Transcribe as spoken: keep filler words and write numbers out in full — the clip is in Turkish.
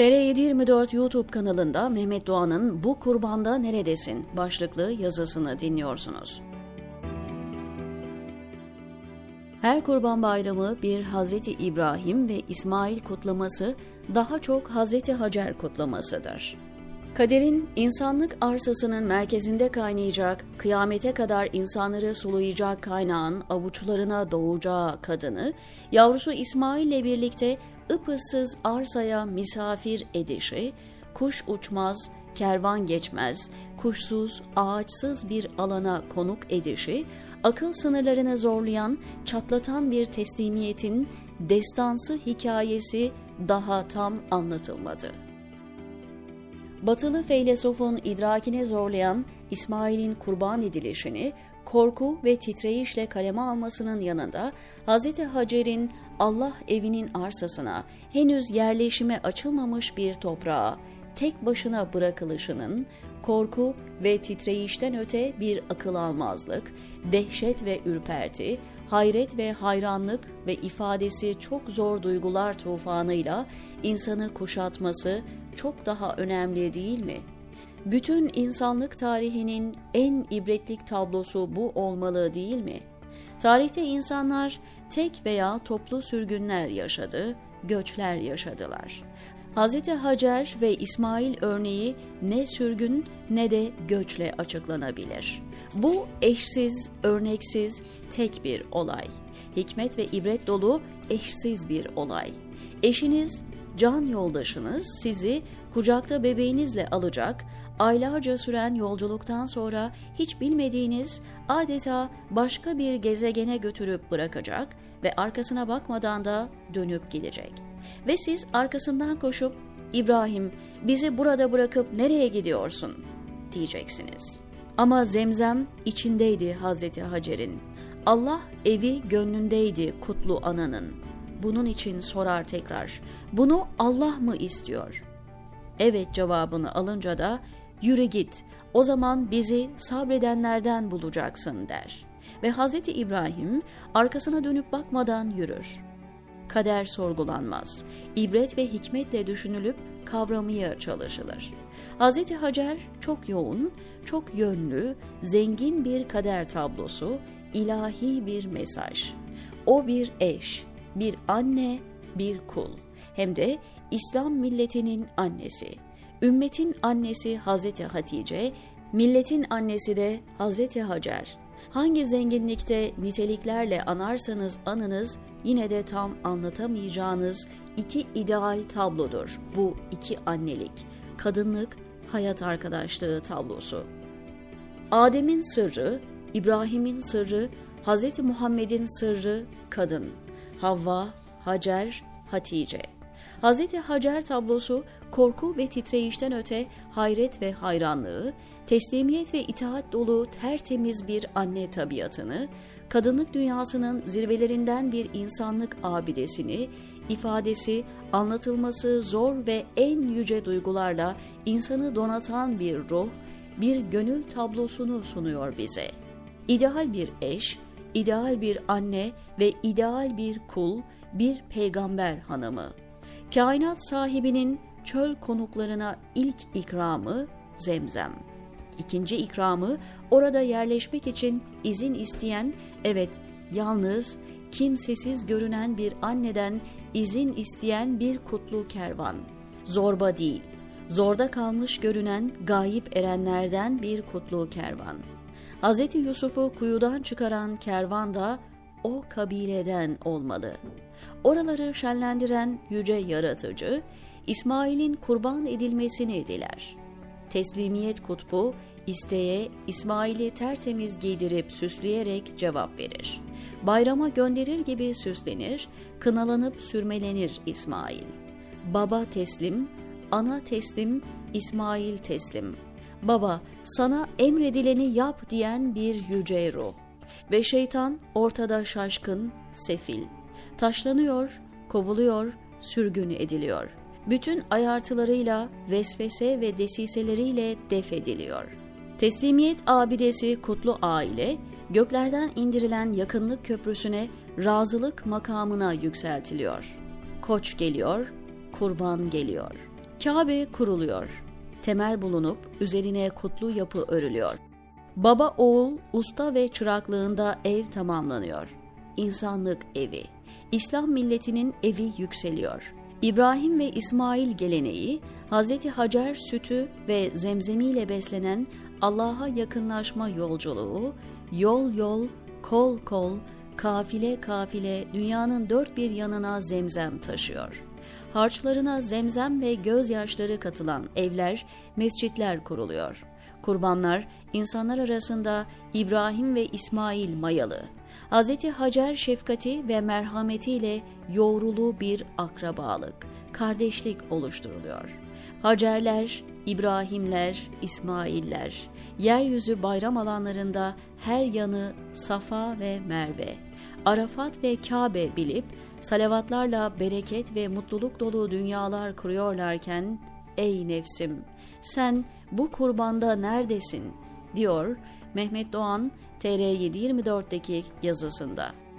T R yedi yüz yirmi dört YouTube kanalında Mehmet Doğan'ın "Bu kurbanda neredesin?" başlıklı yazısını dinliyorsunuz. Her Kurban Bayramı bir Hazreti İbrahim ve İsmail kutlaması, daha çok Hazreti Hacer kutlamasıdır. Kaderin insanlık arsasının merkezinde kaynayacak, kıyamete kadar insanları sulayacak kaynağın avuçlarına doğacağı kadını, yavrusu İsmail ile birlikte ıpıssız arsaya misafir edişi, kuş uçmaz, kervan geçmez, kuşsuz, ağaçsız bir alana konuk edişi, akıl sınırlarını zorlayan, çatlatan bir teslimiyetin destansı hikayesi daha tam anlatılmadı. Batılı feylesofun idrakine zorlayan İsmail'in kurban edilişini korku ve titreyişle kaleme almasının yanında, Hazreti Hacer'in Allah evinin arsasına, henüz yerleşime açılmamış bir toprağa tek başına bırakılışının korku ve titreyişten öte bir akıl almazlık, dehşet ve ürperti, hayret ve hayranlık ve ifadesi çok zor duygular tufanıyla insanı kuşatması çok daha önemli değil mi? Bütün insanlık tarihinin en ibretlik tablosu bu olmalı değil mi? Tarihte insanlar tek veya toplu sürgünler yaşadı, göçler yaşadılar. Hazreti Hacer ve İsmail örneği ne sürgün ne de göçle açıklanabilir. Bu eşsiz, örneksiz tek bir olay. Hikmet ve ibret dolu eşsiz bir olay. Eşiniz, can yoldaşınız sizi kucakta bebeğinizle alacak, aylarca süren yolculuktan sonra hiç bilmediğiniz, adeta başka bir gezegene götürüp bırakacak ve arkasına bakmadan da dönüp gidecek. Ve siz arkasından koşup, "İbrahim, bizi burada bırakıp nereye gidiyorsun?" diyeceksiniz. Ama zemzem içindeydi Hazreti Hacer'in. Allah evi gönlündeydi kutlu ananın. Bunun için sorar tekrar, "Bunu Allah mı istiyor?" Evet cevabını alınca da, "Yürü git, o zaman bizi sabredenlerden bulacaksın" der. Ve Hazreti İbrahim arkasına dönüp bakmadan yürür. Kader sorgulanmaz, ibret ve hikmetle düşünülüp kavramaya çalışılır. Hazreti Hacer çok yoğun, çok yönlü, zengin bir kader tablosu, ilahi bir mesaj. O bir eş, bir anne, bir kul. Hem de İslam milletinin annesi. Ümmetin annesi Hazreti Hatice, milletin annesi de Hazreti Hacer. Hangi zenginlikte niteliklerle anarsanız anınız, yine de tam anlatamayacağınız iki ideal tablodur bu iki annelik, kadınlık, hayat arkadaşlığı tablosu. Adem'in sırrı, İbrahim'in sırrı, Hz. Muhammed'in sırrı kadın, Havva, Hacer, Hatice. Hz. Hacer tablosu korku ve titreyişten öte hayret ve hayranlığı, teslimiyet ve itaat dolu tertemiz bir anne tabiatını, kadınlık dünyasının zirvelerinden bir insanlık abidesini, ifadesi, anlatılması zor ve en yüce duygularla insanı donatan bir ruh, bir gönül tablosunu sunuyor bize. İdeal bir eş, ideal bir anne ve ideal bir kul, bir peygamber hanımı. Kainat sahibinin çöl konuklarına ilk ikramı zemzem. İkinci ikramı orada yerleşmek için izin isteyen, evet yalnız, kimsesiz görünen bir anneden izin isteyen bir kutlu kervan. Zorba değil, zorda kalmış görünen gayip erenlerden bir kutlu kervan. Hz. Yusuf'u kuyudan çıkaran kervan da o kabileden olmalı. Oraları şenlendiren yüce yaratıcı, İsmail'in kurban edilmesini diler. Teslimiyet kutbu, isteğe İsmail'i tertemiz giydirip süsleyerek cevap verir. Bayrama gönderir gibi süslenir, kınalanıp sürmelenir İsmail. Baba teslim, ana teslim, İsmail teslim. Baba, sana emredileni yap diyen bir yüce ruh. Ve şeytan ortada şaşkın, sefil. Taşlanıyor, kovuluyor, sürgün ediliyor. Bütün ayartılarıyla, vesvese ve desiseleriyle def ediliyor. Teslimiyet abidesi kutlu aile, göklerden indirilen yakınlık köprüsüne, razılık makamına yükseltiliyor. Koç geliyor, kurban geliyor. Kâbe kuruluyor. Temel bulunup üzerine kutlu yapı örülüyor. Baba oğul, usta ve çıraklığında ev tamamlanıyor. İnsanlık evi, İslam milletinin evi yükseliyor. İbrahim ve İsmail geleneği, Hazreti Hacer sütü ve zemzemiyle beslenen Allah'a yakınlaşma yolculuğu, yol yol, kol kol, kafile kafile dünyanın dört bir yanına zemzem taşıyor. Harçlarına zemzem ve gözyaşları katılan evler, mescitler kuruluyor. Kurbanlar, insanlar arasında İbrahim ve İsmail mayalı. Hazreti Hacer şefkati ve merhametiyle yoğrulu bir akrabalık, kardeşlik oluşturuluyor. Hacerler, İbrahimler, İsmailler, yeryüzü bayram alanlarında her yanı Safa ve Merve, Arafat ve Kâbe bilip, salavatlarla bereket ve mutluluk dolu dünyalar kuruyorlarken, ey nefsim, sen bu kurbanda neredesin, diyor Mehmet Doğan T R yedi yüz yirmi dört'teki yazısında.